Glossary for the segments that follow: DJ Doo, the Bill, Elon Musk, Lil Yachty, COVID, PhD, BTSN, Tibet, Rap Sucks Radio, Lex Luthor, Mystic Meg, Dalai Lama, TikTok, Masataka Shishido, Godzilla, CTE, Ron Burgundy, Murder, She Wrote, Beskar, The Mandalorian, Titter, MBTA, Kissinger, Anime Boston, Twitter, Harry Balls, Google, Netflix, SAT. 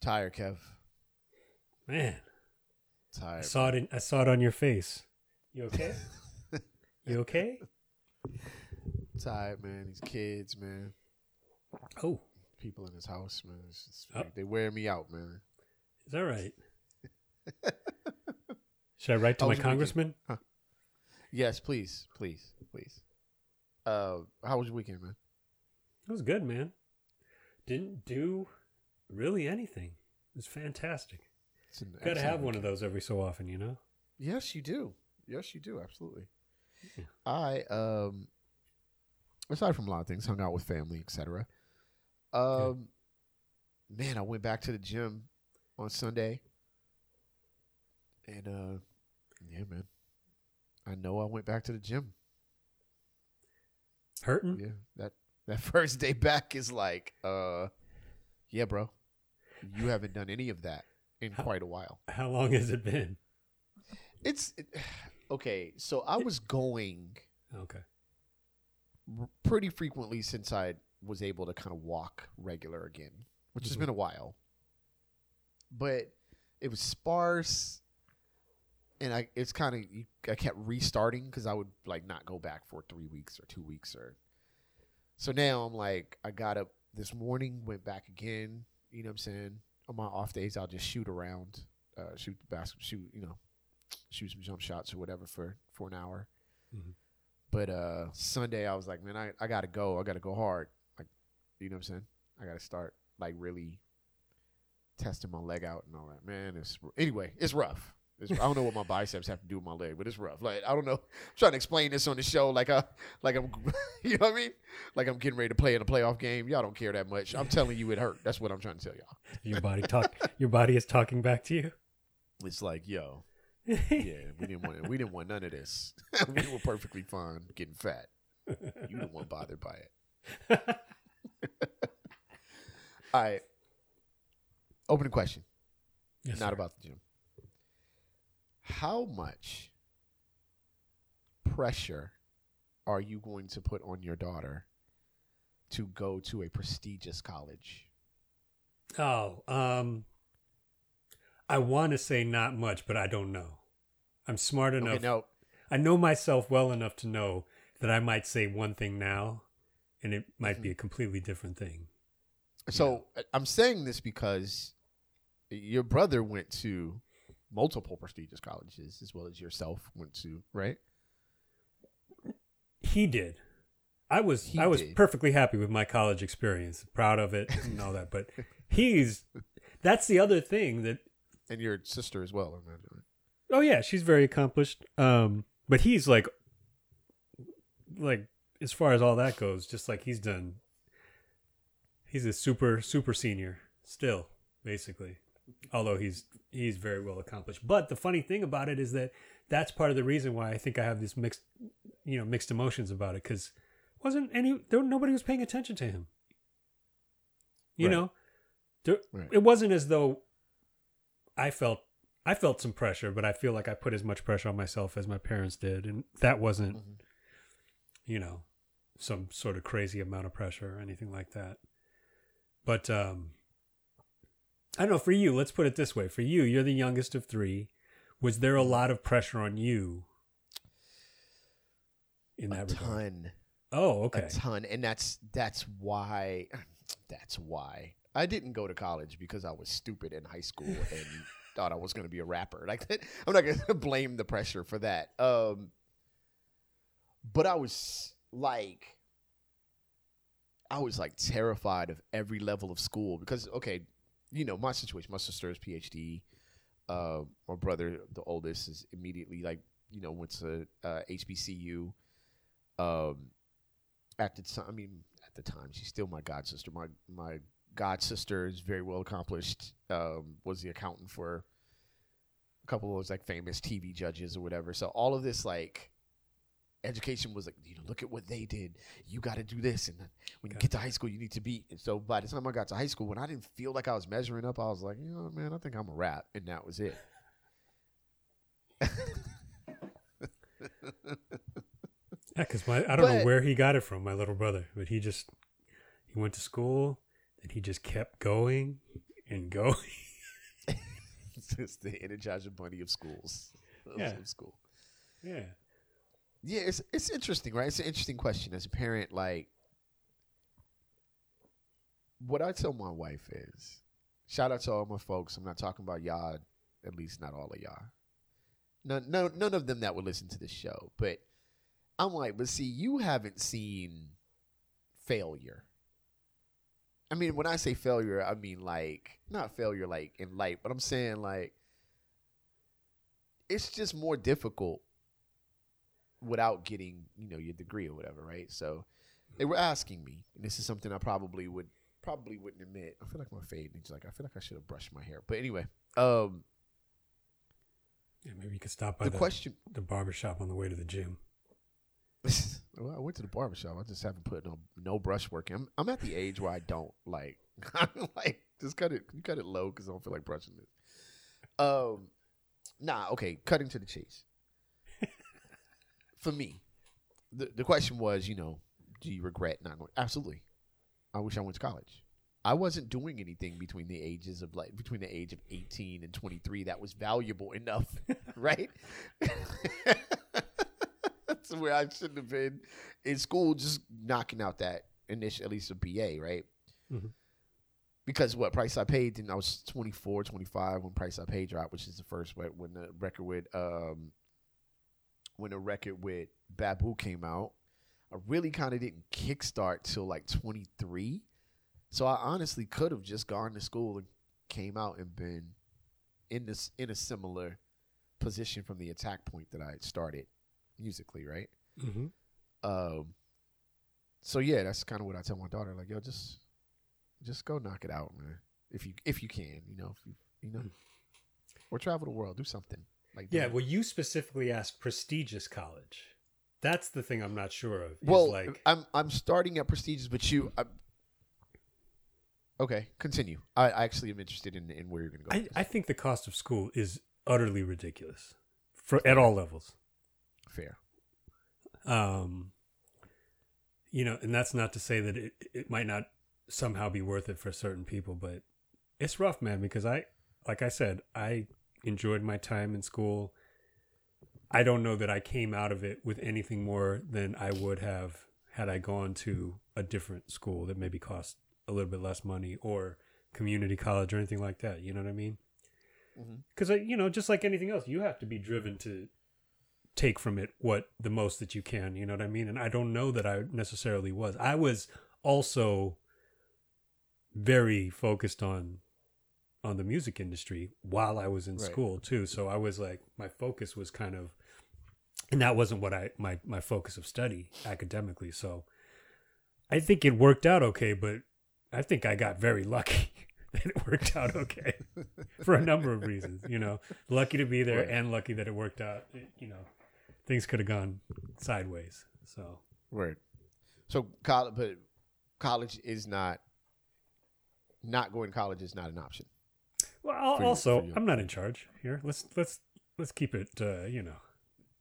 Tired, Kev. Man. Tired. I saw it on your face. You okay? You okay? Tired, man. These kids, man. Oh. People in his house, man. They wear me out, man. Is that right? Should I write to my congressman? Huh. Yes, please. Please. Please. How was your weekend, man? It was good, man. Didn't do really anything. It was fantastic. Gotta have one of those every so often, you know? Yes, you do. Yes, you do. Absolutely. Yeah. I, aside from a lot of things, hung out with family, etc. Man, I went back to the gym on Sunday. And, yeah, man. I know I went back to the gym. Hurting? Yeah. That first day back is like, yeah, bro. You haven't done any of that in quite a while. How long has it been? Okay, so I was going pretty frequently since I was able to kind of walk regular again, which has been a while. But it was sparse, and I kept restarting because I would like not go back for 3 weeks or 2 weeks or. So now I'm like, I got up this morning, went back again. You know what I'm saying? On my off days, I'll just shoot around, shoot some jump shots or whatever for an hour. Mm-hmm. But Sunday, I was like, man, I got to go. I got to go hard. Like, you know what I'm saying? I got to start like really testing my leg out and all that. Man, it's rough. I don't know what my biceps have to do with my leg, but it's rough. Like, I don't know. I'm trying to explain this on the show like I'm, you know what I mean? Like I'm getting ready to play in a playoff game. Y'all don't care that much. I'm telling you it hurt. That's what I'm trying to tell y'all. Your body is talking back to you? It's like, yo, yeah, we didn't want none of this. We were perfectly fine getting fat. You didn't want bothered by it. All right. Open a question. Yes, not sir. About the gym. How much pressure are you going to put on your daughter to go to a prestigious college? Oh, I want to say not much, but I don't know. I'm smart enough. Okay, no. I know myself well enough to know that I might say one thing now, and it might be a completely different thing. So yeah. I'm saying this because your brother went to multiple prestigious colleges as well as yourself went to, right? He did. I was perfectly happy with my college experience, proud of it and all that, but that's the other thing that. And your sister as well, I imagine. Oh yeah, she's very accomplished. But he's like as far as all that goes, just like he's done. He's a super, super senior still, basically. Although he's very well accomplished. But the funny thing about it is that that's part of the reason why I think I have these mixed emotions about it, because nobody was paying attention to him. It wasn't as though I felt some pressure, but I feel like I put as much pressure on myself as my parents did, and that wasn't some sort of crazy amount of pressure or anything like that. But I don't know, for you, let's put it this way. For you, you're the youngest of three. Was there a lot of pressure on you in that regard? A ton. Oh, okay. A ton. And that's why I didn't go to college, because I was stupid in high school and thought I was going to be a rapper. Like, I'm not going to blame the pressure for that. But I was terrified of every level of school because, okay, you know, my situation, my sister is PhD. My brother, the oldest, is immediately went to HBCU. At the time, she's still my god sister. My god sister is very well accomplished. Was the accountant for a couple of those famous TV judges or whatever. So all of this education was look at what they did. You got to do this, and when you get to high school, you need to be. And so by the time I got to high school, when I didn't feel like I was measuring up, I was like, you know, man, I think I'm a rap, and that was it. Yeah, because I don't know where he got it from, my little brother, but he went to school, and he just kept going and going. It's the Energizer Bunny of schools. Yeah. Of school. Yeah. Yeah, it's interesting, right? It's an interesting question. As a parent, like, what I tell my wife is, shout out to all my folks. I'm not talking about y'all, at least not all of y'all. None of them that would listen to this show. But I'm like, but see, you haven't seen failure. I mean, when I say failure, I mean, like, not failure, like, in life. But I'm saying, like, it's just more difficult without getting, you know, your degree or whatever, right? So they were asking me, and this is something I probably wouldn't admit. I feel like my fade needs, like, I feel like I should have brushed my hair. But anyway, yeah, maybe you could stop by the barbershop on the way to the gym. Well, I went to the barbershop. I just haven't put no brush work in. I'm at the age where I don't like. I'm like, just cut it low because I don't feel like brushing this. Cutting to the chase. For me, the question was, you know, do you regret not going? Absolutely. I wish I went to college. I wasn't doing anything between the age of 18 and 23 that was valuable enough, right? That's where I shouldn't have been in school, just knocking out that initial, at least a BA, right? Mm-hmm. Because what price I paid, then I was 24, 25 when Price I Pay dropped, which is the first when the record with Babu came out. I really kind of didn't kickstart till like 23. So I honestly could have just gone to school and came out and been in a similar position from the attack point that I had started musically, right? Mm-hmm. So yeah, that's kind of what I tell my daughter, like, yo, just go knock it out, man. If you can, you know, or travel the world, do something like that. Yeah, well, you specifically asked prestigious college. That's the thing I'm not sure of. Well, like, I'm starting at prestigious, but you. Okay, continue. I actually am interested in where you're going to go. I think the cost of school is utterly ridiculous at all levels. Fair. You know, and that's not to say that it might not somehow be worth it for certain people, but it's rough, man, because like I said, I enjoyed my time in school. I don't know that I came out of it with anything more than I would have had I gone to a different school that maybe cost a little bit less money, or community college, or anything like that. You know what I mean? Because, mm-hmm. You know, just like anything else, you have to be driven to take from it the most that you can. You know what I mean? And I don't know that I necessarily was. I was also very focused on the music industry while I was in school too. So I was like, my focus was kind of, and that wasn't what my focus of study academically. So I think it worked out okay, but I think I got very lucky that it worked out okay for a number of reasons, you know, lucky to be there and lucky that it worked out, you know, things could have gone sideways. So. Right. So college is not going to college is not an option. Well, I'm not in charge here. Let's keep it, you know,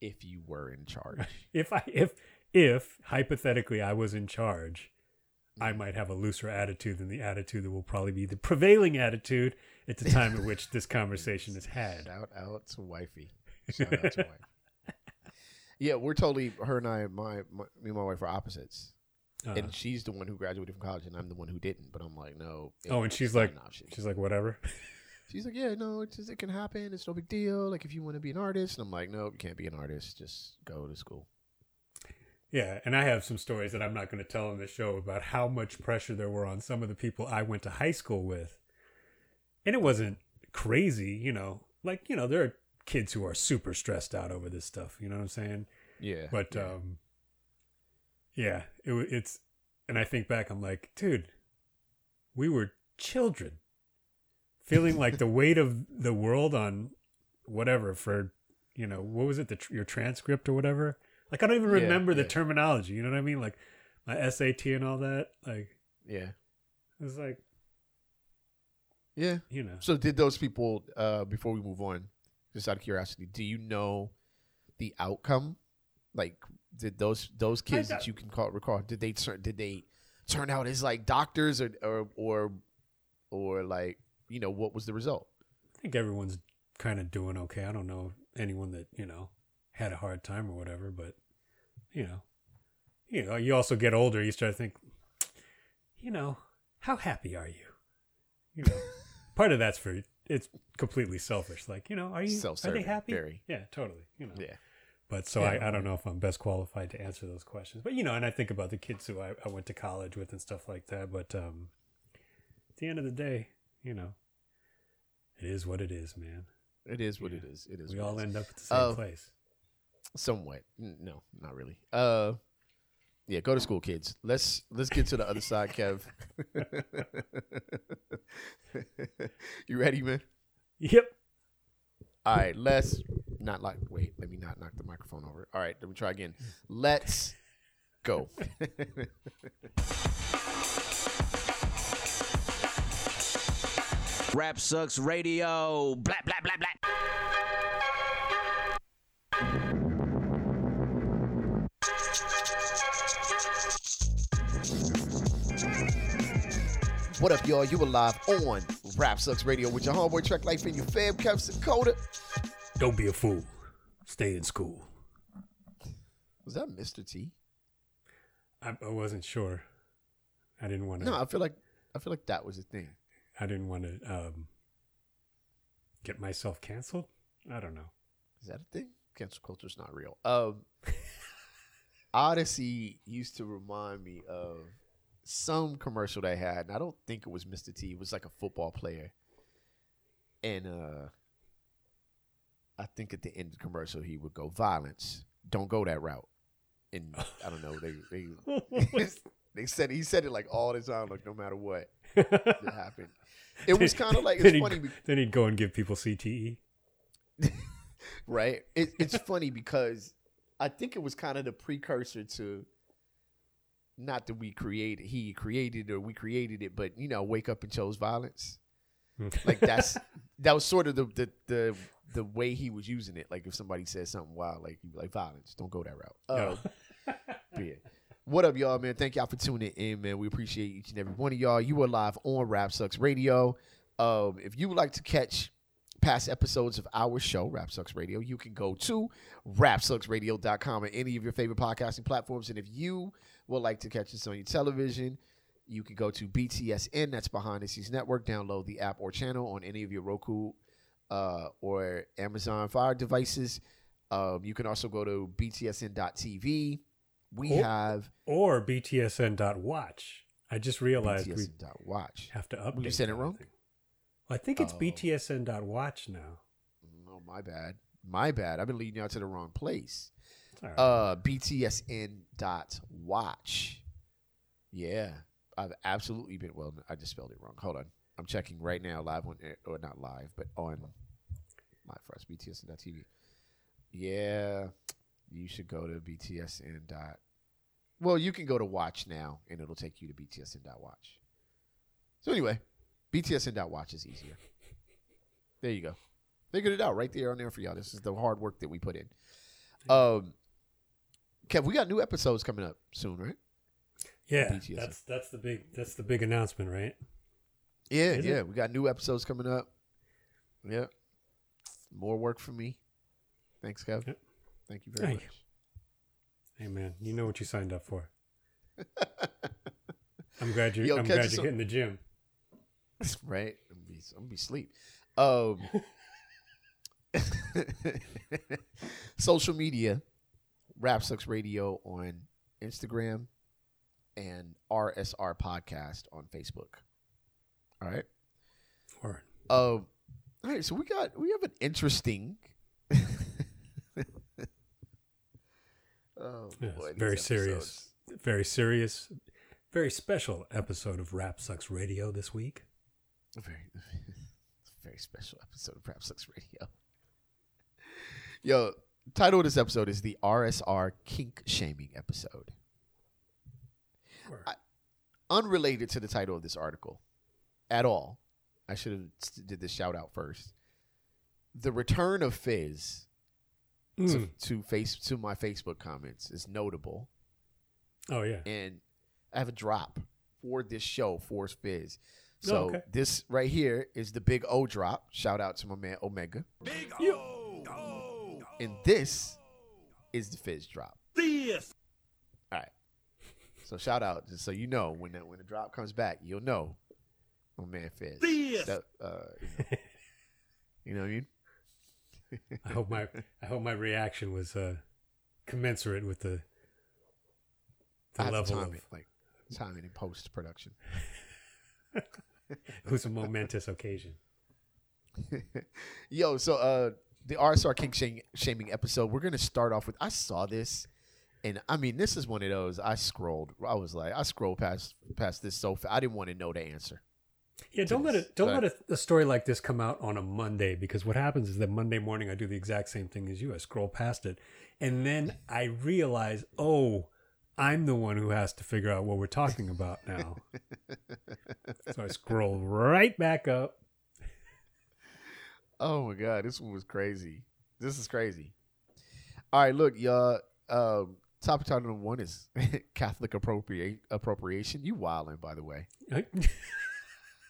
if you were in charge, if hypothetically I was in charge, I might have a looser attitude than the attitude that will probably be the prevailing attitude at the time at which this conversation is had. Shout out to wife. Yeah, we're totally, her and I, me and my wife are opposites. Uh-huh. And she's the one who graduated from college and I'm the one who didn't. But I'm like, no. Oh, and she's like, whatever. She's like, yeah, no, it can happen. It's no big deal. Like, if you want to be an artist. And I'm like, no, you can't be an artist. Just go to school. Yeah, and I have some stories that I'm not going to tell on this show about how much pressure there were on some of the people I went to high school with. And it wasn't crazy, you know. Like, you know, there are kids who are super stressed out over this stuff. You know what I'm saying? Yeah. But, yeah, it's... And I think back, I'm like, dude, we were children. Feeling like the weight of the world on whatever for, you know, what was it, your transcript or whatever? Like, I don't even remember the terminology. You know what I mean? Like, my SAT and all that. Like, yeah. It was like, yeah. You know. So, did those people, before we move on, just out of curiosity, do you know the outcome? Like, did those kids that you can recall, did they turn out as like doctors or like you know, what was the result? I think everyone's kind of doing okay. I don't know anyone that, you know, had a hard time or whatever, but, you know, you also get older. You start to think, you know, how happy are you? You know, part of that's for, it's completely selfish. Like, you know, are they happy? Very. Yeah, totally. You know. Yeah. But so yeah, I don't know if I'm best qualified to answer those questions. But, you know, and I think about the kids who I went to college with and stuff like that. But at the end of the day, you know, it is what it is, man. It is what it is. It is. We all end up at the same place. Somewhat. No, not really. Yeah, go to school, kids. Let's get to the other side, Kev. You ready, man? Yep. All right, let's not like. Wait, let me not knock the microphone over. All right, let me try again. Let's go. Rap Sucks Radio. Blah blah blah blah. What up, y'all? You are live on Rap Sucks Radio with your homeboy Trek Life and your fam, Kev Sakota. Don't be a fool. Stay in school. Was that Mr. T? I wasn't sure. I didn't want to. No, I feel like that was a thing. I didn't want to get myself canceled. I don't know. Is that a thing? Cancel culture's not real. Odyssey used to remind me of some commercial they had, and I don't think it was Mr. T. It was like a football player. And I think at the end of the commercial, he would go, "Violence, don't go that route." And I don't know, they he said it like all the time, like no matter what happened. It was kind of like, it's funny. Then he'd go and give people CTE. Right? It's funny because I think it was kind of the precursor to, not that we created it, but, you know, Wake Up and Chose Violence. Like that was sort of the way he was using it. Like if somebody says something wild, like you'd be like, "Violence, don't go that route." Oh, yeah. What up, y'all, man? Thank y'all for tuning in, man. We appreciate each and every one of y'all. You are live on Rap Sucks Radio. If you would like to catch past episodes of our show, Rap Sucks Radio, you can go to rapsucksradio.com and any of your favorite podcasting platforms. And if you would like to catch us on your television, you can go to BTSN, that's Behind the Scenes Network, download the app or channel on any of your Roku or Amazon Fire devices. You can also go to btsn.tv. Or btsn.watch. I just realized BTSN.watch. We have to update. You said it wrong? I think it's btsn.watch now. Oh, my bad. I've been leading you out to the wrong place. Right. btsn.watch. Yeah, I've absolutely been. Well, I just spelled it wrong. Hold on, I'm checking right now. Live on air, or not live, but on live for us. btsn.tv. Yeah, you should go to btsn. Well, you can go to watch now, and it'll take you to btsn.watch. So anyway. BTSN.watch is easier. There you go. Figured it out right there on there for y'all. This is the hard work that we put in. Kev, we got new episodes coming up soon, right? Yeah, that's the big announcement, right? Yeah, yeah. We got new episodes coming up. Yeah. More work for me. Thanks, Kev. Yep. Thank you very much. You. Hey, man, you know what you signed up for. I'm glad you're hitting the gym. Right, I'm gonna be asleep. Social media, Rap Sucks Radio on Instagram, and RSR Podcast on Facebook. All right. All right. So we have an interesting. Boy, very serious, very special episode of Rap Sucks Radio this week. Very special episode of Rap Sucks Radio. Yo, the title of this episode is the RSR Kink Shaming Episode. Sure. Unrelated to the title of this article at all. I should have did this shout out first. The return of Fizz to my Facebook comments is notable. Oh yeah. And I have a drop for this show for Fizz. So this right here is the Big O drop. Shout out to my man Omega. Big O. And this is the Fizz drop. Fizz. All right. So shout out, just so you know, when the drop comes back, you'll know my man Fizz. Fizz. That, you know what I mean? I hope my reaction was commensurate with the level of it, like timing in post production. It was a momentous occasion. Yo, so the RSR King Shaming episode, we're going to start off with, I saw this, and I mean, this is one of those, I scrolled past this so fast. I didn't want to know the answer. Yeah, don't let a story like this come out on a Monday, because what happens is that Monday morning I do the exact same thing as you. I scroll past it, and then I realize, oh, I'm the one who has to figure out what we're talking about now. So I scroll right back up. Oh my God, this one was crazy. This is crazy. All right, look, y'all. Topic title number one is Catholic appropriation. You wildin', by the way.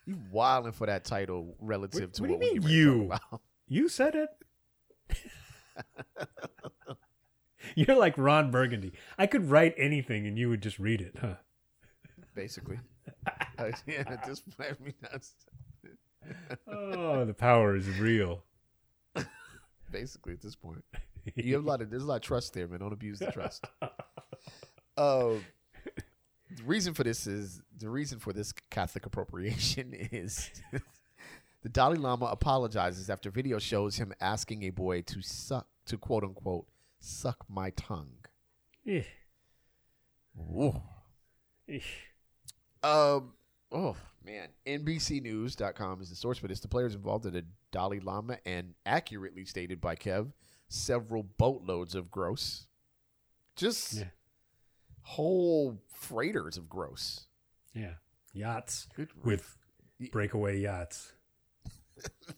You wildin' for that title relative to what we were talking about. You said it. You're like Ron Burgundy. I could write anything and you would just read it, huh? Basically. Yeah, just drives me nuts. Oh, the power is real. Basically, at this point, you have there's a lot of trust there, man. Don't abuse the trust. The reason for this Catholic appropriation is the Dalai Lama apologizes after video shows him asking a boy to quote unquote suck my tongue. Eesh. Whoa. Eesh. Oh man, NBCnews.com is the source for this. The players involved are the Dalai Lama and, accurately stated by Kev, several boatloads of gross. Just whole freighters of gross. Yeah. Yachts. Good with breakaway yachts.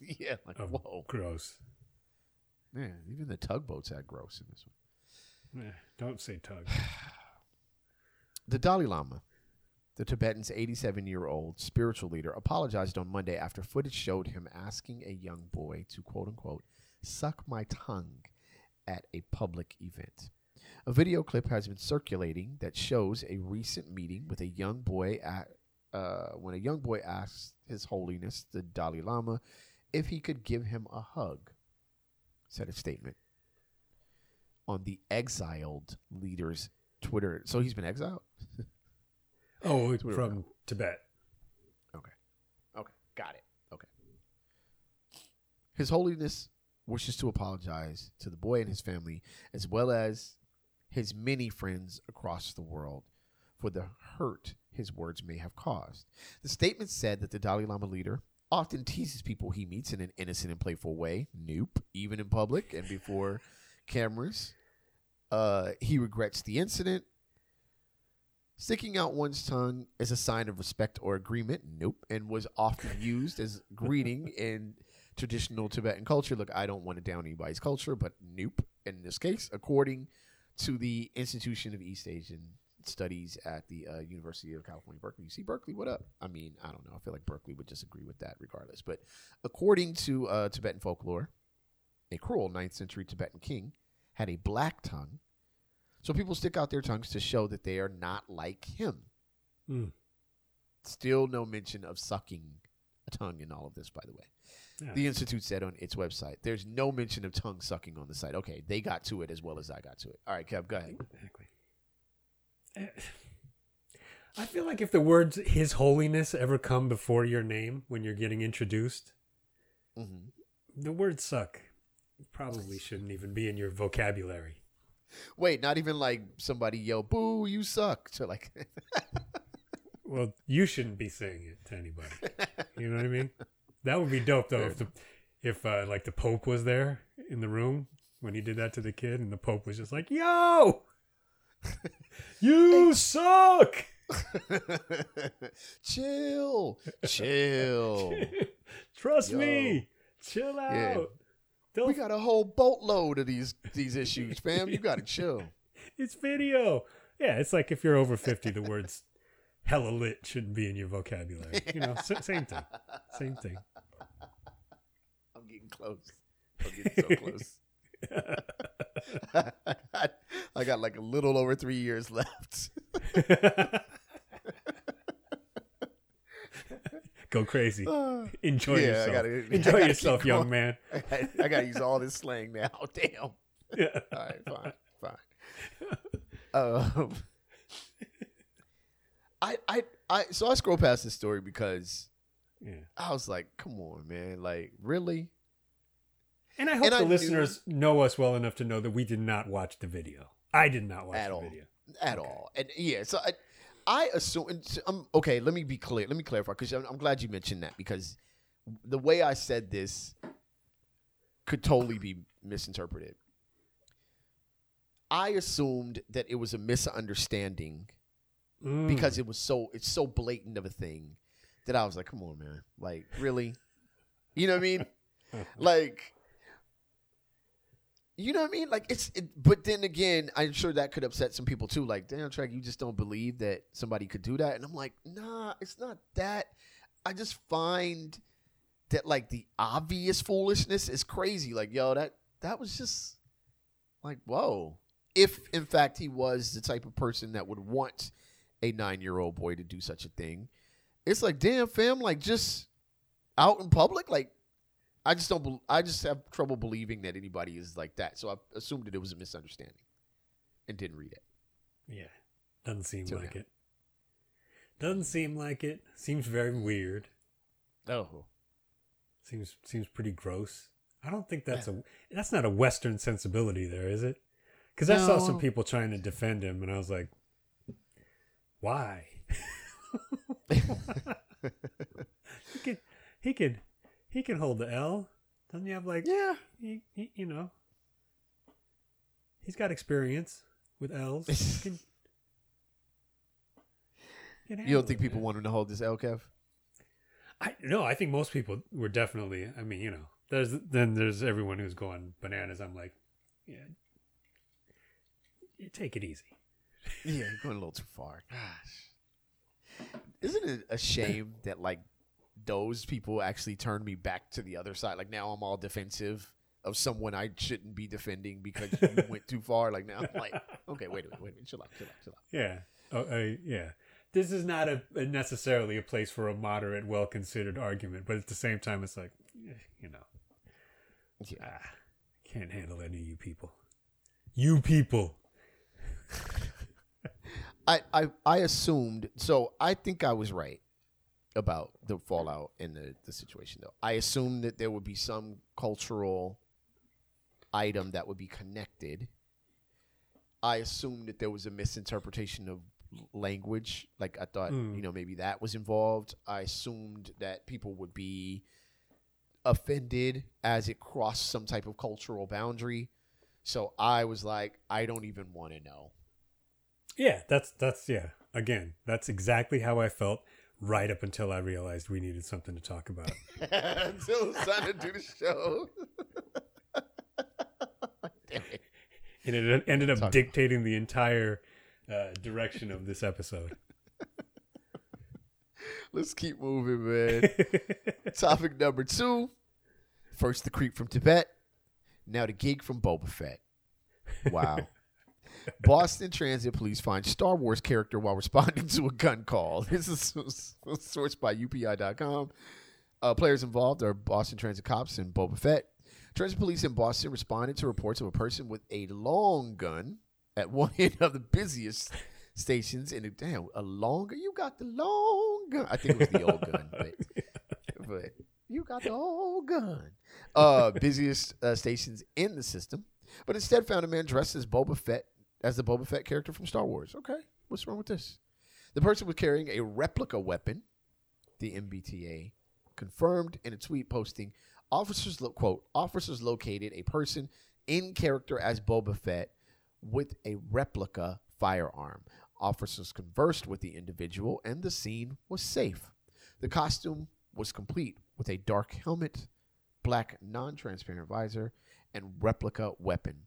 Yeah. Like, whoa. Gross. Man, even the tugboats had gross in this one. Yeah, don't say tug. The Dalai Lama, the Tibetan's 87-year-old spiritual leader, apologized on Monday after footage showed him asking a young boy to, quote-unquote, suck my tongue at a public event. A video clip has been circulating that shows a recent meeting with a young boy when a young boy asked His Holiness the Dalai Lama if he could give him a hug, said a statement on the exiled leader's Twitter. So he's been exiled? Oh, it's from Tibet. Okay. Got it. Okay. His Holiness wishes to apologize to the boy and his family, as well as his many friends across the world, for the hurt his words may have caused. The statement said that the Dalai Lama leader often teases people he meets in an innocent and playful way. Nope. Even in public and before cameras. He regrets the incident. Sticking out one's tongue is a sign of respect or agreement. Nope. And was often used as greeting in traditional Tibetan culture. Look, I don't want to down anybody's culture, but nope. In this case, according to the Institution of East Asian Studies at the University of California, Berkeley. You see, Berkeley, what up? I mean, I don't know. I feel like Berkeley would disagree with that regardless. But according to Tibetan folklore, a cruel 9th century Tibetan king had a black tongue. So people stick out their tongues to show that they are not like him. Mm. Still no mention of sucking a tongue in all of this, by the way. Yeah. The Institute said on its website, there's no mention of tongue sucking on the site. Okay, they got to it as well as I got to it. All right, Kev, go ahead. Exactly. I feel like if the words His Holiness ever come before your name when you're getting introduced, mm-hmm. the word suck probably shouldn't even be in your vocabulary. Wait, not even like somebody yell, boo, you suck. So like, well, you shouldn't be saying it to anybody. You know what I mean? That would be dope though. If like the Pope was there in the room when he did that to the kid, and the Pope was just like, yo, you suck. Chill. Trust me. Chill out. Yeah. We got a whole boatload of these issues, fam. You got to chill. It's video. Yeah, it's like if you're over 50, the words hella lit shouldn't be in your vocabulary. You know, same thing. Same thing. I'm getting close. I'm getting so close. I got like a little over 3 years left. Go crazy. Enjoy yourself. Enjoy yourself, young man. I got to use all this slang now. Damn. Yeah. All right, fine. I scroll past this story because I was like, come on, man. Like, really? And I hope the listeners know us well enough to know that we did not watch the video. I did not watch the video. At all. And yeah, so I assume, okay, let me be clear. Let me clarify, because I'm glad you mentioned that, because the way I said this could totally be misinterpreted. I assumed that it was a misunderstanding because it's so blatant of a thing that I was like, come on, man. Like, really? You know what I mean? Like, you know what I mean? Like, but then again, I'm sure that could upset some people too. Like, damn, Trek, you just don't believe that somebody could do that. And I'm like, nah, it's not that. I just find that, like, the obvious foolishness is crazy. Like, yo, that was just like, whoa. If, in fact, he was the type of person that would want a 9-year-old boy to do such a thing, it's like, damn, fam, like, just out in public, like, I just have trouble believing that anybody is like that. So I assumed that it was a misunderstanding and didn't read it. Yeah. Doesn't seem like it. Doesn't seem like it. Seems very weird. Oh. Seems pretty gross. I don't think that's not a Western sensibility there, is it? Because I saw some people trying to defend him and I was like, why? He can hold the L. Doesn't he have you know, he's got experience with L's. You don't think people want him to hold this L, Kev? No, I think most people were definitely, I mean, you know, there's everyone who's going bananas. I'm like, yeah, you take it easy. Yeah, you're going a little too far. Gosh. Isn't it a shame that, like, those people actually turned me back to the other side? Like, now I'm all defensive of someone I shouldn't be defending because you went too far. Like, now I'm like, okay, wait a minute, chill out. Yeah, yeah. This is not necessarily a place for a moderate, well-considered argument, but at the same time, it's like, you know, can't handle any of you people. You people. I assumed, so I think I was right about the fallout and the situation, though. I assumed that there would be some cultural item that would be connected. I assumed that there was a misinterpretation of language. Like, I thought, you know, maybe that was involved. I assumed that people would be offended as it crossed some type of cultural boundary. So I was like, I don't even want to know. Yeah, that's again, that's exactly how I felt. Right up until I realized we needed something to talk about. Until it's time to do the show. And it ended up dictating the entire direction of this episode. Let's keep moving, man. Topic number 2. First the creep from Tibet. Now the geek from Boba Fett. Wow. Boston Transit Police find Star Wars character while responding to a gun call. This is sourced by UPI.com. Players involved are Boston Transit cops and Boba Fett. Transit Police in Boston responded to reports of a person with a long gun at one of the busiest stations in you got the long gun. I think it was the old gun, but you got the old gun. Busiest stations in the system. But instead found a man dressed as Boba Fett, as the Boba Fett character from Star Wars. Okay, what's wrong with this? The person was carrying a replica weapon, the MBTA confirmed in a tweet posting, officers located a person in character as Boba Fett with a replica firearm. Officers conversed with the individual and the scene was safe. The costume was complete with a dark helmet, black non-transparent visor, and replica weapon.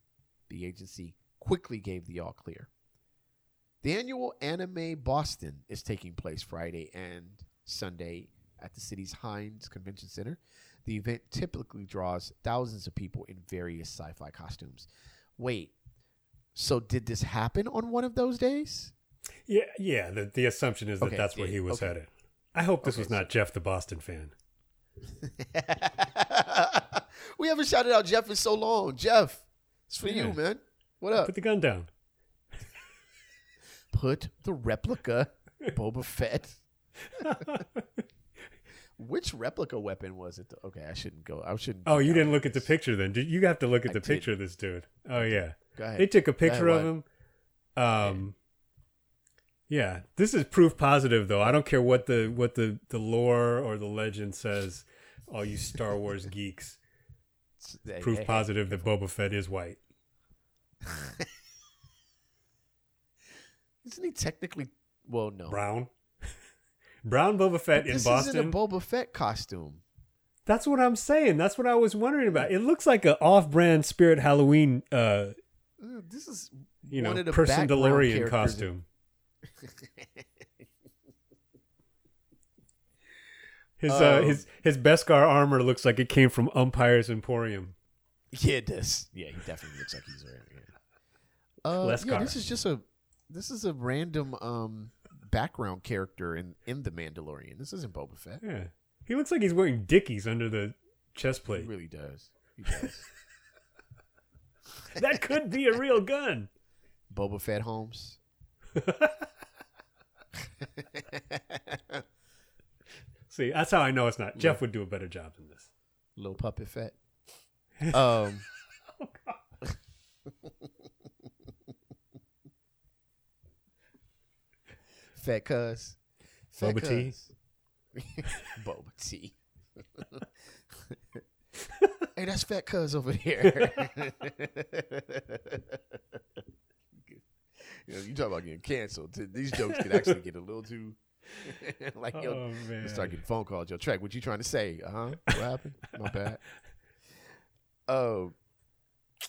The agency quickly gave the all clear. The annual Anime Boston is taking place Friday and Sunday at the city's Hines Convention Center. The event typically draws thousands of people in various sci-fi costumes. Wait, so did this happen on one of those days? Yeah. The assumption is that that's where he was headed. I hope this was not Jeff the Boston fan. We haven't shouted out Jeff in so long. Jeff, it's for you, man. What up? Put the gun down. Put the replica Boba Fett. Which replica weapon was it? Okay, I shouldn't go. Oh, you didn't look at the picture then. You have to look at the picture of this dude. Oh, yeah. Go ahead. They took a picture of him. Yeah, this is proof positive, though. I don't care what the lore or the legend says. All you Star Wars geeks, proof positive that Boba Fett is white. Isn't he technically? Well, no. Brown Boba Fett in Boston. This isn't a Boba Fett costume. That's what I'm saying. That's what I was wondering about. It looks like an off-brand Spirit Halloween. This is one of the person DeLorean costume. His Beskar armor looks like it came from Umpire's Emporium. Yeah, it does. Yeah, he definitely looks like he's wearing it. This is a random background character in The Mandalorian. This isn't Boba Fett. Yeah, he looks like he's wearing Dickies under the chest plate. He really does. He does. That could be a real gun. Boba Fett Holmes. See, that's how I know it's not. Jeff would do a better job than this. Little puppet Fett. Oh, God. Fett cuz. Boba T. Boba T. Hey, that's Fett cuz over here. You talk about getting canceled. These jokes can actually get a little too... like, yo, man. Start getting phone calls. Yo, Trek, what you trying to say? What happened? My bad. Oh.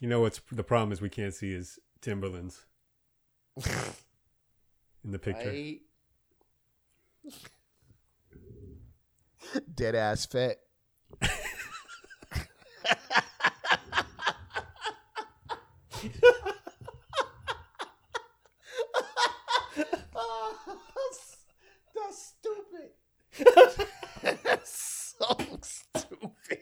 You know what's the problem is we can't see his Timberlands in the picture. Dead-ass Fett. That's stupid. That's so stupid.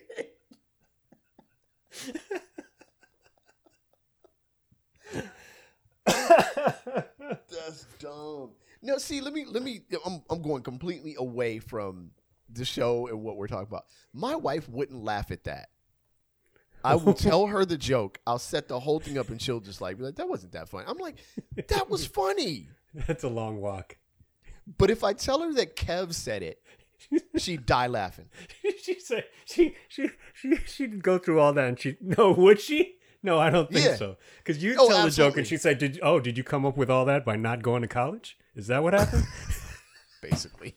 That's dumb. No, see, let me. I'm going completely away from the show and what we're talking about. My wife wouldn't laugh at that. I will tell her the joke. I'll set the whole thing up, and she'll just like be like, "That wasn't that funny." I'm like, "That was funny." That's a long walk. But if I tell her that Kev said it, she'd die laughing. She'd go through all that and would she? No, I don't think so. Because you tell the joke and she'd say, did you come up with all that by not going to college? Is that what happened? Basically.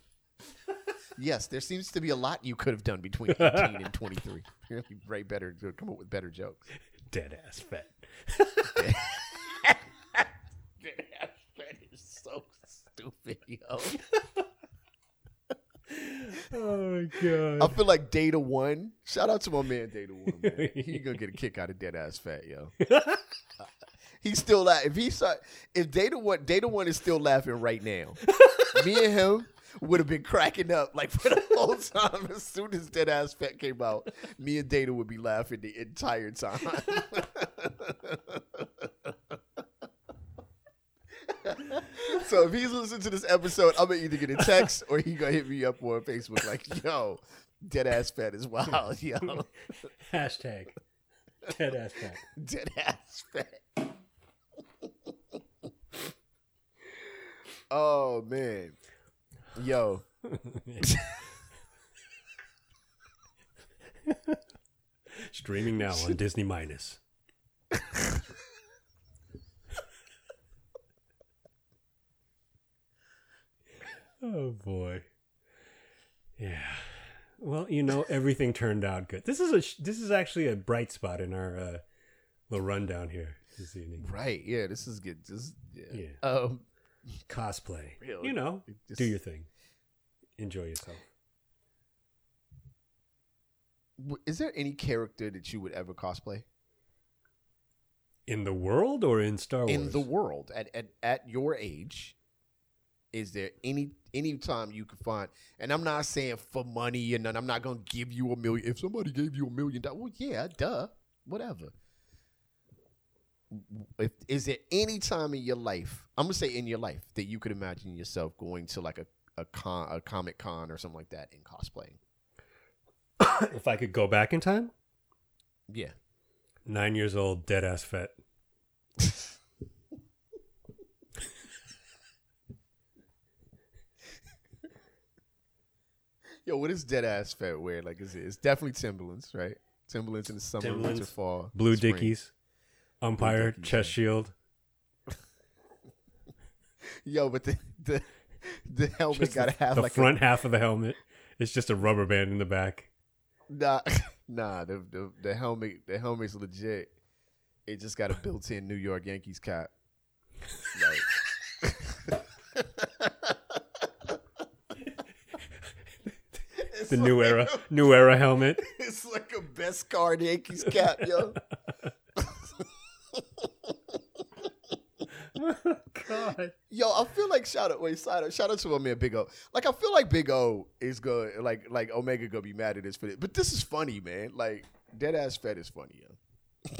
Yes, there seems to be a lot you could have done between 18 and 23. You'd way better come up with better jokes. Dead ass Fett. Dead ass Fett is so stupid, yo. Oh, God. I feel like Data One. Shout out to my man, Data One, man. He gonna get a kick out of Dead Ass Fat, yo. He's still laughing. If Data One is still laughing right now, me and him would have been cracking up like for the whole time. As soon as Dead Ass Fat came out, me and Data would be laughing the entire time. So if he's listening to this episode, I'm going to either get a text or he's going to hit me up on Facebook like, yo, Dead Ass Fat is wild, yo. Hashtag Dead Ass Fat. Dead Ass Fat. Oh, man. Yo. Streaming now on Disney Minus. Oh, boy. Yeah. Well, everything turned out good. This is actually a bright spot in our little rundown here this evening. Right. Yeah, this is good. This, yeah. Yeah. Cosplay. Really? You know, do your thing. Enjoy yourself. Is there any character that you would ever cosplay? In the world or in Star Wars? In the world. At your age, is there any time you could find, and I'm not saying for money and none, I'm not going to give you $1 million. If somebody gave you $1 million, well, yeah, duh, whatever. Is there any time in your life, I'm going to say in your life, that you could imagine yourself going to like a comic con or something like that in cosplaying? If I could go back in time? Yeah. 9 years old, dead-ass Fett. Yo, what is dead-ass Fett wear? Like, is it? It's definitely Timberlands, right? Timberlands in the summer, winter, fall, blue spring. Dickies, umpire, Dickies, chest shield. Yo, but the helmet just gotta have the like front half of the helmet. It's just a rubber band in the back. Nah, the helmet's legit. It just got a built-in New York Yankees cap. Like, the like new era helmet. It's like a best card Yankees cap, yo. God. Yo, I feel like shout out to my man Big O. Like, I feel like Big O is good. Like Omega gonna be mad at this for this, but this is funny, man. Like, dead ass Fed is funny, yo.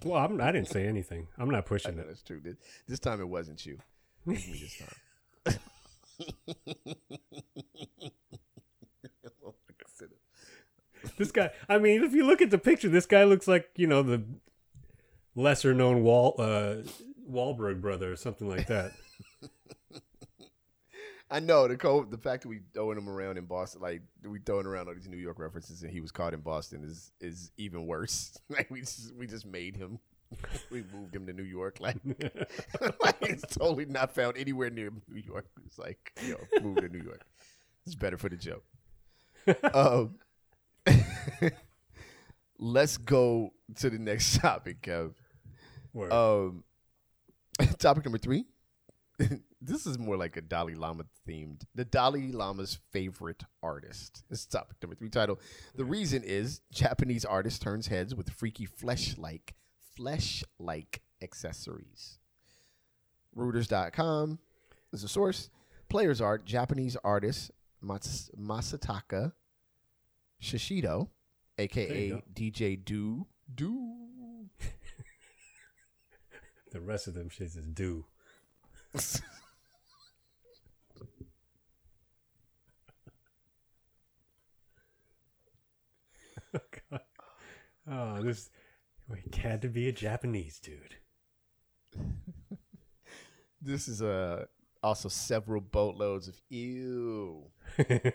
Well, I didn't say anything. I'm not pushing it. That's true. This time it wasn't you. It was me this time. This guy. I mean, if you look at the picture, this guy looks like, you know, the lesser known Wahlberg brother or something like that. I know the fact that we throwing him around in Boston, like we throwing around all these New York references, and he was caught in Boston is even worse. Like we just made him, we moved him to New York. Like, like it's totally not found anywhere near New York. It's like, yo, move to New York. It's better for the joke. Let's go to the next topic, Kev. Word. Topic number 3. This is more like a Dalai Lama themed. The Dalai Lama's favorite artist. This is topic number 3, title. The reason is Japanese artist turns heads with freaky flesh-like accessories. Reuters.com is a source. Players art, Japanese artist Masataka Shishido, a.k.a. DJ Doo. The rest of them shits is due. Oh, God. Oh, this had to be a Japanese dude. This is also several boatloads of ew. I'm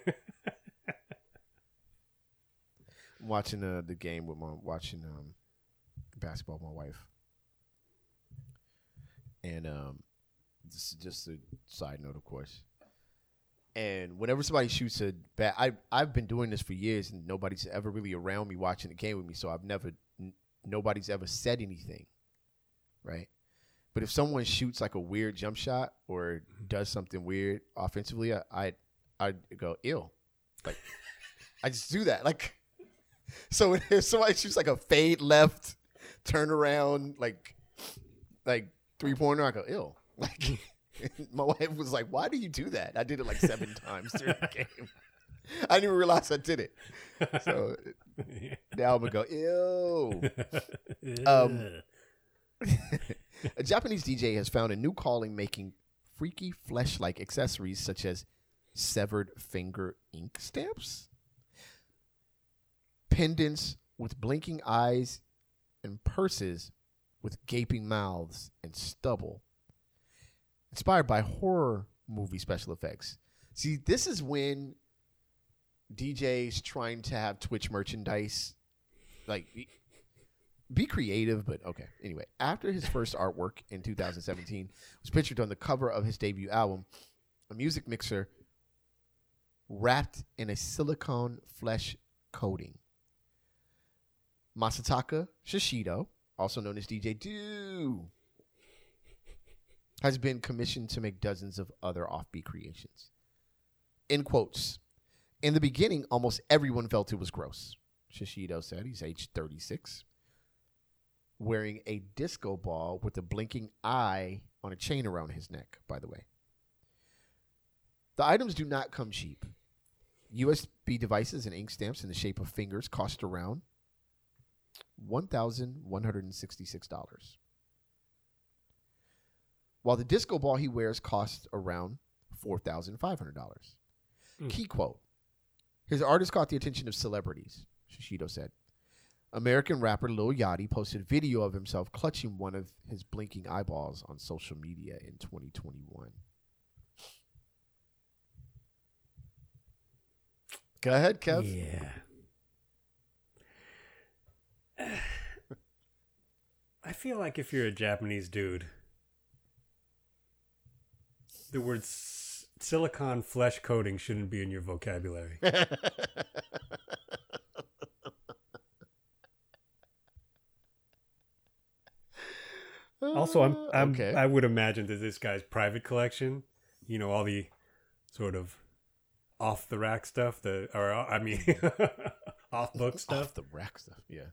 watching the game with basketball with my wife. And this is just a side note, of course. And whenever somebody shoots a bat, I've been doing this for years, and nobody's ever really around me watching the game with me, so I've never, nobody's ever said anything, right? But if someone shoots like a weird jump shot or does something weird offensively, I go ill, like I just do that, like. So if somebody shoots like a fade left, turn around, like. 3-pointer, I go ill. Like, my wife was like, "Why do you do that?" I did it like 7 times during the game. I didn't even realize I did it. So now I'm gonna go ill. A Japanese DJ has found a new calling, making freaky flesh-like accessories such as severed finger ink stamps, pendants with blinking eyes, and purses with gaping mouths and stubble, inspired by horror movie special effects. See, this is when DJs trying to have Twitch merchandise, like, be creative, but okay. Anyway, after his first artwork in 2017 was pictured on the cover of his debut album, a music mixer wrapped in a silicone flesh coating. Masataka Shishido, also known as DJ Doo, has been commissioned to make dozens of other offbeat creations. In quotes, in the beginning, almost everyone felt it was gross, Shishido said. He's age 36, wearing a disco ball with a blinking eye on a chain around his neck, by the way. The items do not come cheap. USB devices and ink stamps in the shape of fingers cost around $1,166. While the disco ball he wears costs around $4,500. Key quote. His artist caught the attention of celebrities, Shishido said. American rapper Lil Yachty posted video of himself clutching one of his blinking eyeballs on social media in 2021. Go ahead, Kev. Yeah. I feel like if you're a Japanese dude, the word silicon flesh coating shouldn't be in your vocabulary. Also, I'm okay. I would imagine that this guy's private collection, you know, all the sort of off the rack stuff, off book stuff, off the rack stuff. Yeah,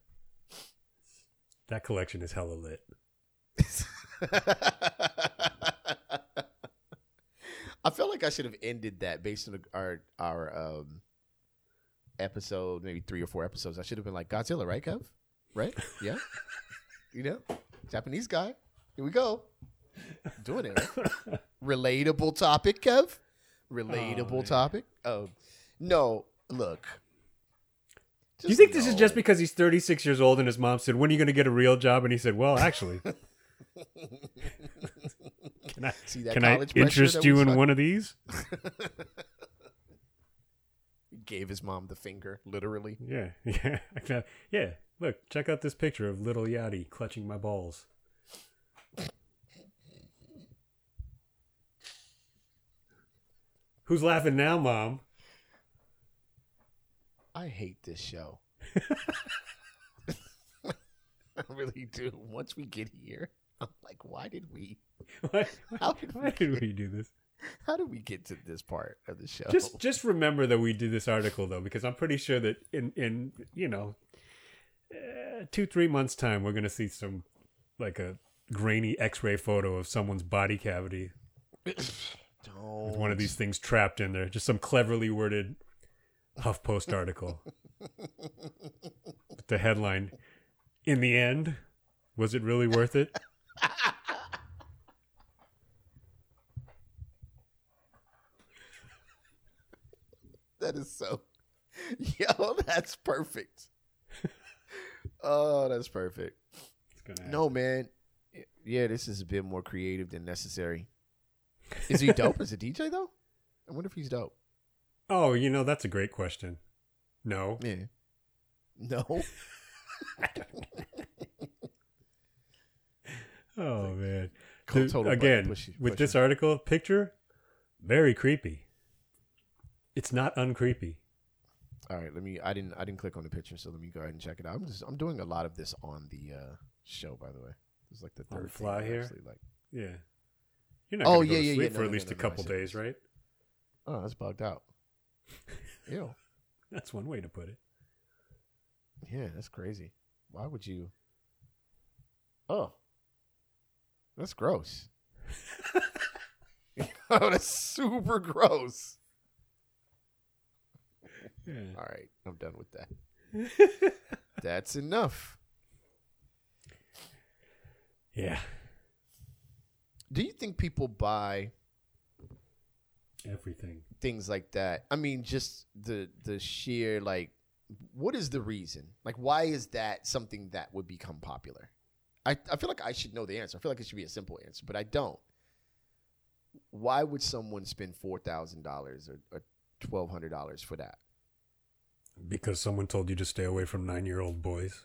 that collection is hella lit. I feel like I should have ended that based on our episode, maybe 3 or 4 episodes. I should have been like Godzilla, right, Kev? Right? Yeah, you know. Japanese guy. Here we go. I'm doing it. Right? Relatable topic, Kev. Relatable topic. Oh, no. Look. Do you think this is just because he's 36 years old and his mom said, when are you going to get a real job? And he said, well, actually. Can I interest you in one of these? Gave his mom the finger, literally. Yeah. Look, check out this picture of Little Yachty clutching my balls. Who's laughing now, Mom? I hate this show. I really do. Once we get here, I'm like, why did we do this? How did we get to this part of the show? Just remember that we did this article, though, because I'm pretty sure that in you know, 2-3 months' time, we're going to see some, like, a grainy x-ray photo of someone's body cavity. With one of these things trapped in there. Just some cleverly worded HuffPost article. With the headline, in the end, was it really worth it? That is so... Yo, that's perfect. Oh, that's perfect. No, man. Yeah, this is a bit more creative than necessary. Is he dope as a DJ, though? I wonder if he's dope. Oh, you know, that's a great question. No. Yeah. No? I don't know. Oh, man. Again, with this article, picture, very creepy. It's not uncreepy. All right, let me. I didn't click on the picture, so let me go ahead and check it out. I'm doing a lot of this on the show, by the way. It's like the third fly here. Like. Yeah, you're not. Oh yeah, yeah, yeah. For at least a couple days, right? Oh, that's bugged out. Ew. That's one way to put it. Yeah, that's crazy. Why would you? Oh, that's gross. Oh, that's super gross. Yeah. All right, I'm done with that. That's enough. Yeah. Do you think people buy everything? Things like that. I mean, just the sheer, like, what is the reason? Like, why is that something that would become popular? I feel like I should know the answer. I feel like it should be a simple answer, but I don't. Why would someone spend $4,000 or $1,200 for that? Because someone told you to stay away from 9-year-old boys.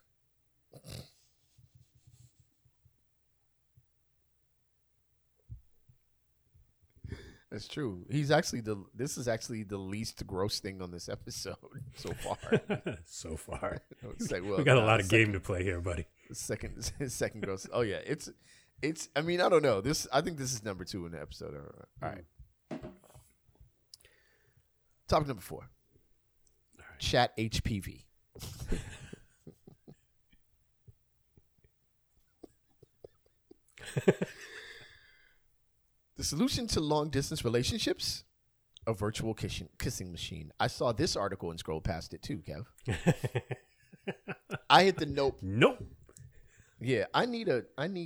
That's true. He's actually this is the least gross thing on this episode so far. It's like, well, we got a lot of game to play here, buddy. Second gross. Oh yeah, it's It's, I mean, I don't know. I think this is number 2 in the episode. All right. Topic number 4. All right. Chat HPV. The solution to long-distance relationships? A virtual kissing machine. I saw this article and scrolled past it too, Kev. I hit the nope. Nope. Yeah, I need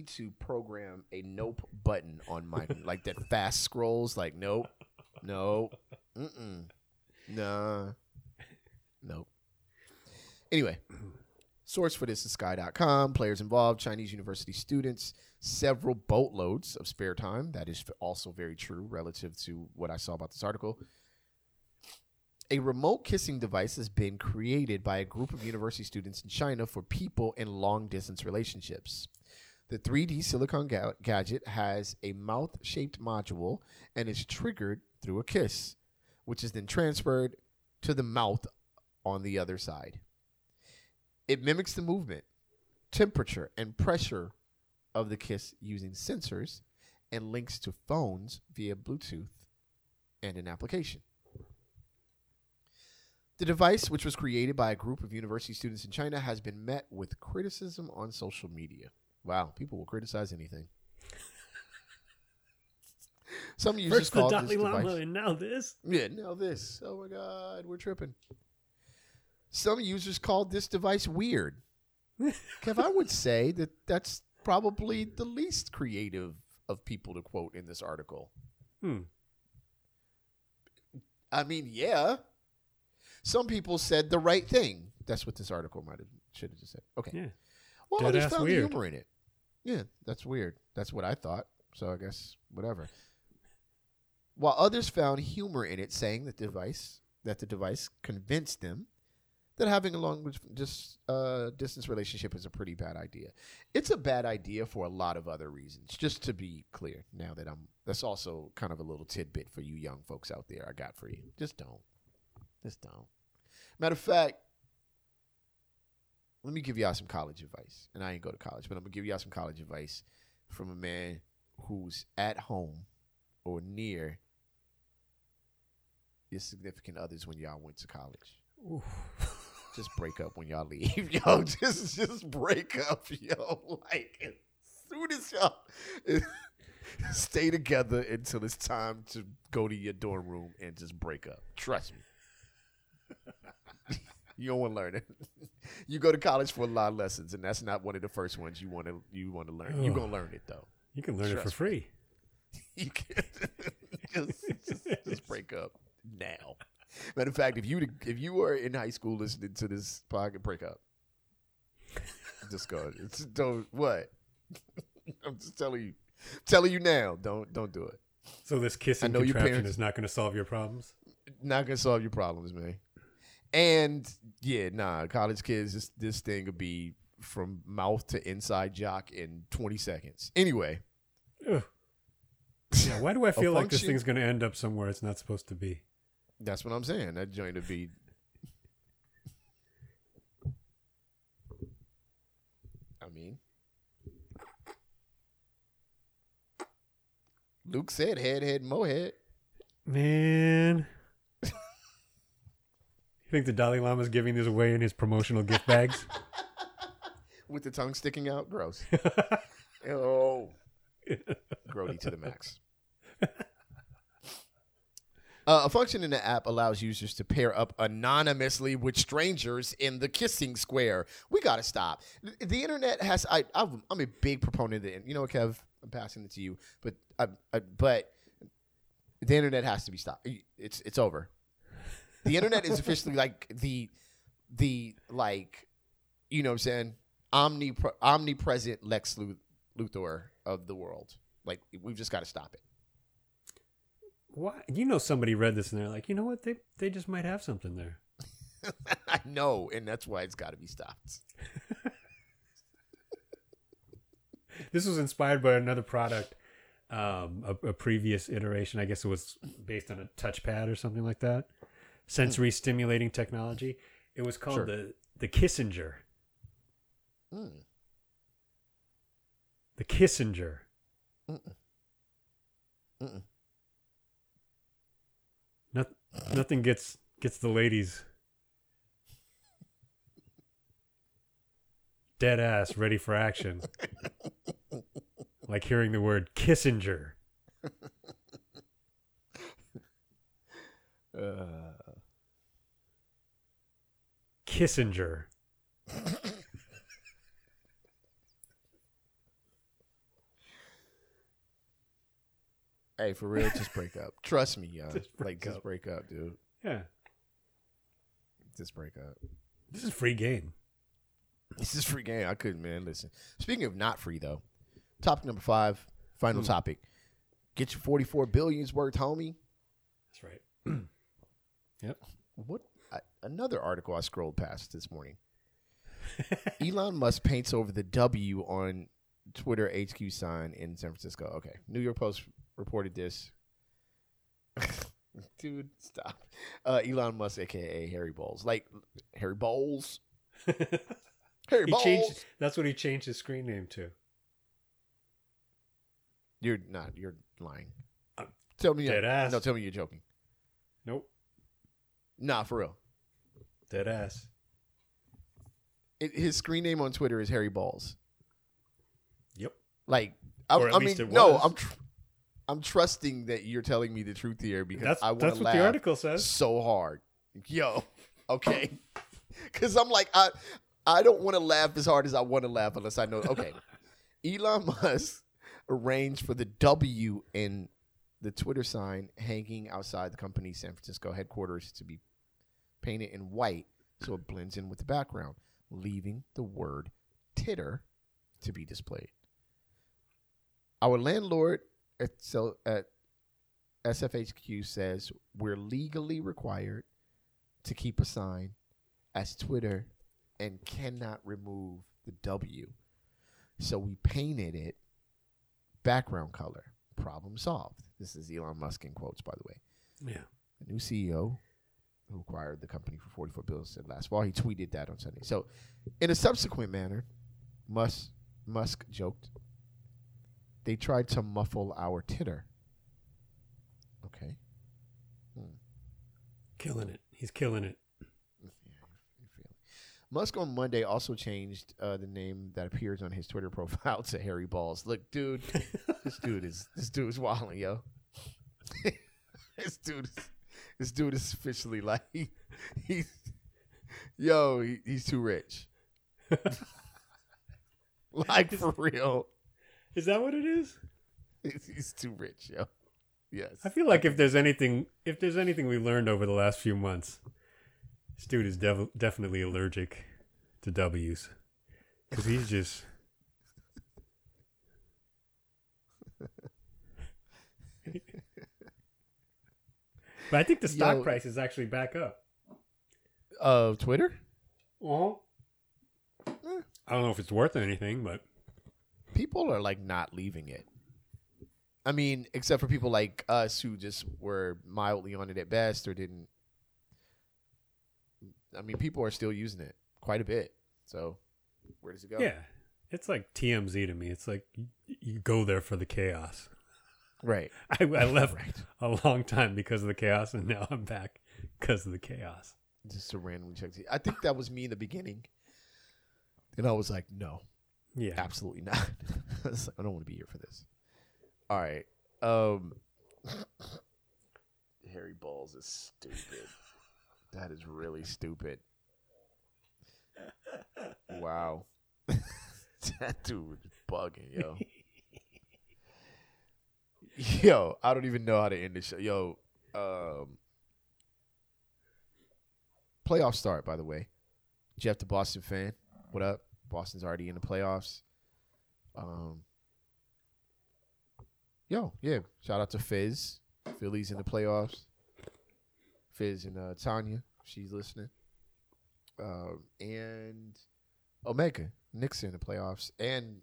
to program a nope button on my like that fast scrolls. Like nope, no, nah, nope. Anyway, source for this is Sky.com. Players involved: Chinese university students. Several boatloads of spare time. That is also very true relative to what I saw about this article. A remote kissing device has been created by a group of university students in China for people in long-distance relationships. The 3D silicone gadget has a mouth-shaped module and is triggered through a kiss, which is then transferred to the mouth on the other side. It mimics the movement, temperature, and pressure of the kiss using sensors and links to phones via Bluetooth and an application. The device, which was created by a group of university students in China, has been met with criticism on social media. Wow, people will criticize anything. Some users first called the Dalai Lama and now this. Yeah, now this. Oh my God, we're tripping. Some users called this device weird. Kev, I would say that that's probably the least creative of people to quote in this article. I mean, yeah. Some people said the right thing. That's what this article should have just said. Okay. Yeah. Well, I just found the humor in it. Yeah, that's weird. That's what I thought. So I guess whatever. While others found humor in it, saying that the device convinced them that having a long distance relationship is a pretty bad idea. It's a bad idea for a lot of other reasons. Just to be clear, now that that's also kind of a little tidbit for you young folks out there. I got for you. Just don't. Matter of fact, let me give y'all some college advice. And I ain't go to college, but I'm going to give y'all some college advice from a man who's at home or near your significant others when y'all went to college. Ooh. Just break up when y'all leave, yo. Just break up, yo. Like, as soon as y'all stay together until it's time to go to your dorm room and just break up. Trust me. You don't want to learn it. You go to college for a lot of lessons, and that's not one of the first ones you want to learn. Oh. You're going to learn it, though. You can learn it for free. You can just break up now. Matter of fact, if you were in high school listening to this podcast, break up. Just go. Don't what? I'm just telling you now. Don't do it. So this kissing contraption is not going to solve your problems. Not gonna solve your problems, man. And yeah, nah, college kids, this thing could be from mouth to inside jock in 20 seconds. Anyway. Ugh. Yeah, why do I feel like this thing's gonna end up somewhere it's not supposed to be? That's what I'm saying. That joint would be. I mean, Luke said, "Head, mohead." Man. You think the Dalai Lama is giving this away in his promotional gift bags? With the tongue sticking out? Gross. Oh. Grody to the max. A function in the app allows users to pair up anonymously with strangers in the kissing square. We got to stop. The internet has... I'm a big proponent of it. You know what, Kev? I'm passing it to you. But the internet has to be stopped. It's over. The internet is officially like the like, you know what I'm saying, omnipresent Lex Luthor of the world. Like, we've just got to stop it. Why? You know, somebody read this and they're like, you know what? They just might have something there. I know, and that's why it's got to be stopped. This was inspired by another product, a previous iteration. I guess it was based on a touchpad or something like that. Sensory stimulating technology. It was called the Kissinger. Mm. The Kissinger. Kissinger. Nothing gets the ladies dead ass ready for action like hearing the word Kissinger. Kissinger. Hey, for real, just break up. Trust me, y'all. Just break up, dude. Yeah. Just break up. This is free game. This is free game. I couldn't, man. Listen. Speaking of not free, though, topic number 5, final topic. Get your 44 billions worth, homie. That's right. Yep. What? Another article I scrolled past this morning. Elon Musk paints over the W on Twitter HQ sign in San Francisco. Okay. New York Post reported this. Dude, stop. Elon Musk, a.k.a. Harry Balls. Like, Harry Balls. Harry Balls. That's what he changed his screen name to. You're not. You're lying. Tell me you're joking. Nope. Nah, for real. Dead ass. His screen name on Twitter is Harry Balls. Yep. Like, I'm trusting that you're telling me the truth here because I want to laugh. That's what the article says. So hard, yo. Okay. Because I'm like, I don't want to laugh as hard as I want to laugh unless I know. Okay. Elon Musk arranged for the W in the Twitter sign hanging outside the company's San Francisco headquarters to be painted in white so it blends in with the background, leaving the word Titter to be displayed. Our landlord at SFHQ says we're legally required to keep a sign as Twitter and cannot remove the W. So we painted it background color. Problem solved. This is Elon Musk in quotes, by the way. Yeah. The new CEO who acquired the company for 44 billion said last fall. He tweeted that on Sunday. So in a subsequent manner, Musk joked, they tried to muffle our Titter. Okay. Killing it. He's killing it. Musk on Monday also changed the name that appears on his Twitter profile to Harry Balls. Look, dude, this dude is wilding, yo. This dude is officially like he's too rich. Like for real. Is that what it is? He's too rich, yo. Yes. I feel like if there's anything we learned over the last few months. This dude is definitely allergic to W's because he's just but I think the stock price is actually back up. Twitter? Well, I don't know if it's worth anything, but people are like not leaving it. I mean, except for people like us who just were mildly on it at best or didn't. I mean, people are still using it quite a bit. So where does it go? Yeah. It's like TMZ to me. It's like you go there for the chaos. Right. I left a long time because of the chaos, and now I'm back because of the chaos. Just to randomly check. I think that was me in the beginning. And I was like, no. Yeah. Absolutely not. I was like, I don't want to be here for this. All right. Harry Balls is stupid. That is really stupid. Wow. That dude was bugging, yo. Yo, I don't even know how to end this show. Yo, playoff start, by the way. Jeff, the Boston fan. What up? Boston's already in the playoffs. Yo, yeah. Shout out to Fizz. Philly's in the playoffs. Fizz and Tanya, she's listening. And Omega, Knicks are in the playoffs. And,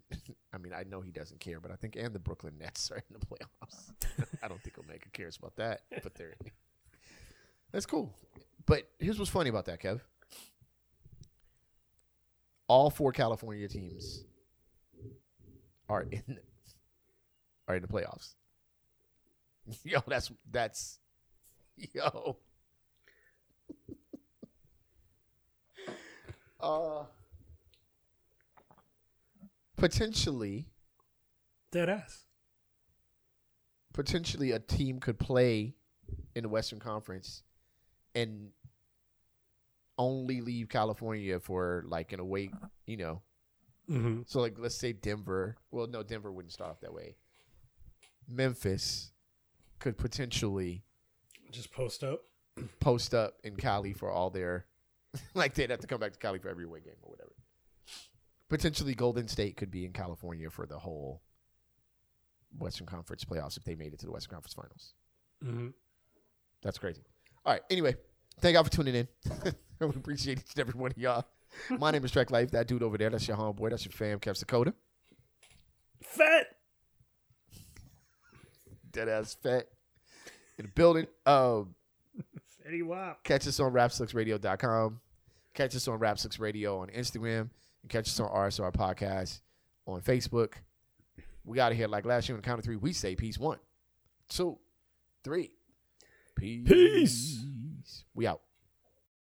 I mean, I know he doesn't care, but I think and the Brooklyn Nets are in the playoffs. I don't think Omega cares about that, but they're in. That's cool. But here's what's funny about that, Kev. All 4 California teams are in the playoffs. Yo, that's yo. Potentially deadass. Potentially a team could play in the Western Conference and only leave California for like an away, you know. Mm-hmm. So like let's say Denver. Well, no, Denver wouldn't start off that way. Memphis could potentially just post up in Cali for all their like they'd have to come back to Cali for every away game or whatever. Potentially Golden State could be in California for the whole Western Conference playoffs if they made it to the Western Conference Finals. Mm-hmm. That's crazy. All right. Anyway, thank y'all for tuning in. I would appreciate each and every one of y'all. My name is Trek Life. That dude over there, that's your homeboy. That's your fam, Kev Sakota. Fat. Deadass Fat. In the building. Fatty Wop. Catch us on rapsucksradio.com. Catch us on Rap Sucks Radio on Instagram. And catch us on RSR Podcast on Facebook. We out of here like last year on the count of three. We say peace. 1, 2, 3. Peace. We out.